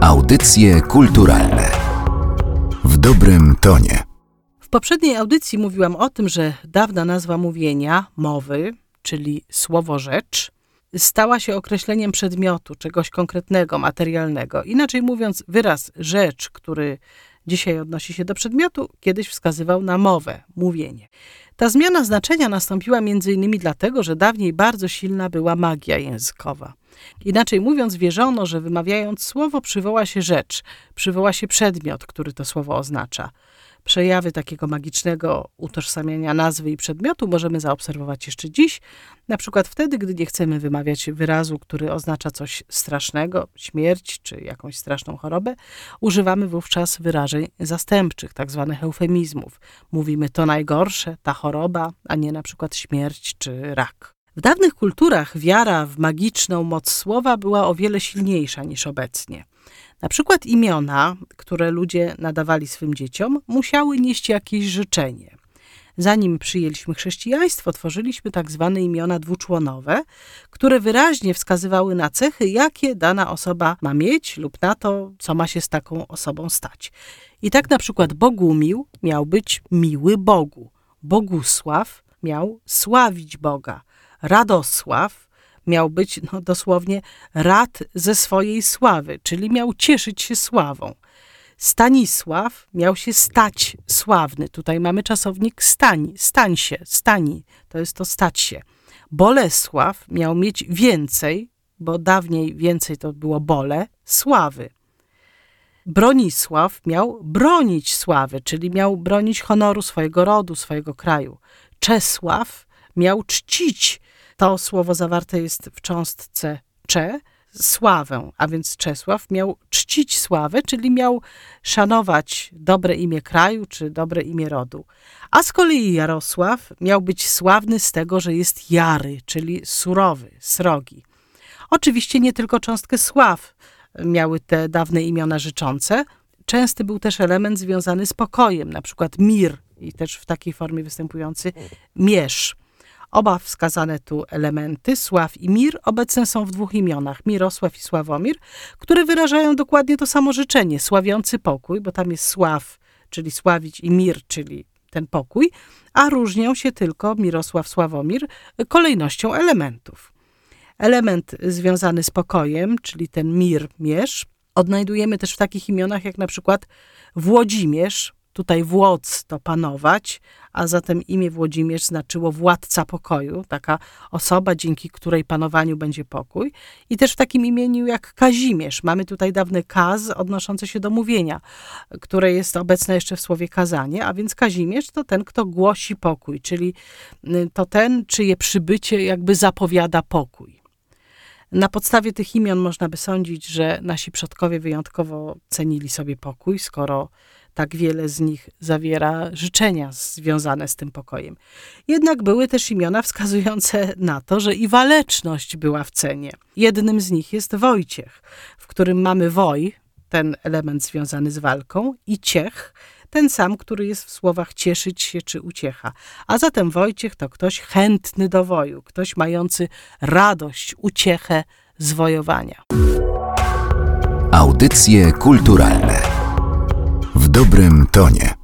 Audycje kulturalne w dobrym tonie. W poprzedniej audycji mówiłam o tym, że dawna nazwa mówienia, mowy, czyli słowo rzecz, stała się określeniem przedmiotu, czegoś konkretnego, materialnego. Inaczej mówiąc, wyraz rzecz, który dzisiaj odnosi się do przedmiotu, kiedyś wskazywał na mowę, mówienie. Ta zmiana znaczenia nastąpiła m.in. dlatego, że dawniej bardzo silna była magia językowa. Inaczej mówiąc, wierzono, że wymawiając słowo przywoła się rzecz, przywoła się przedmiot, który to słowo oznacza. Przejawy takiego magicznego utożsamiania nazwy i przedmiotu możemy zaobserwować jeszcze dziś, na przykład wtedy, gdy nie chcemy wymawiać wyrazu, który oznacza coś strasznego, śmierć czy jakąś straszną chorobę, używamy wówczas wyrażeń zastępczych, tak zwanych eufemizmów. Mówimy to najgorsze, ta choroba, a nie na przykład śmierć czy rak. W dawnych kulturach wiara w magiczną moc słowa była o wiele silniejsza niż obecnie. Na przykład imiona, które ludzie nadawali swym dzieciom, musiały nieść jakieś życzenie. Zanim przyjęliśmy chrześcijaństwo, tworzyliśmy tak zwane imiona dwuczłonowe, które wyraźnie wskazywały na cechy, jakie dana osoba ma mieć lub na to, co ma się z taką osobą stać. I tak na przykład Bogumił miał być miły Bogu, Bogusław miał sławić Boga, Radosław miał być dosłownie rad ze swojej sławy, czyli miał cieszyć się sławą. Stanisław miał się stać sławny. Tutaj mamy czasownik stań, stań się, stani, to jest to stać się. Bolesław miał mieć więcej, bo dawniej więcej to było bole, sławy. Bronisław miał bronić sławy, czyli miał bronić honoru swojego rodu, swojego kraju. Czesław miał czcić. To słowo zawarte jest w cząstce cze, sławę, a więc Czesław miał czcić sławę, czyli miał szanować dobre imię kraju czy dobre imię rodu. A z kolei Jarosław miał być sławny z tego, że jest jary, czyli surowy, srogi. Oczywiście nie tylko cząstkę sław miały te dawne imiona życzące. Częsty był też element związany z pokojem, na przykład mir i też w takiej formie występujący mierz. Oba wskazane tu elementy, Sław i Mir, obecne są w dwóch imionach, Mirosław i Sławomir, które wyrażają dokładnie to samo życzenie, sławiący pokój, bo tam jest Sław, czyli sławić i Mir, czyli ten pokój, a różnią się tylko Mirosław, Sławomir kolejnością elementów. Element związany z pokojem, czyli ten Mir, mierz, odnajdujemy też w takich imionach jak na przykład Włodzimierz. Tutaj włodz to panować, a zatem imię Włodzimierz znaczyło władca pokoju, taka osoba, dzięki której panowaniu będzie pokój. I też w takim imieniu jak Kazimierz. Mamy tutaj dawny kaz odnoszący się do mówienia, które jest obecne jeszcze w słowie kazanie, a więc Kazimierz to ten, kto głosi pokój, czyli to ten, czyje przybycie jakby zapowiada pokój. Na podstawie tych imion można by sądzić, że nasi przodkowie wyjątkowo cenili sobie pokój, skoro tak wiele z nich zawiera życzenia związane z tym pokojem. Jednak były też imiona wskazujące na to, że i waleczność była w cenie. Jednym z nich jest Wojciech, w którym mamy woj, ten element związany z walką, i ciech, ten sam, który jest w słowach cieszyć się czy uciecha. A zatem Wojciech to ktoś chętny do woju, ktoś mający radość, uciechę z wojowania. Audycje kulturalne w dobrym tonie.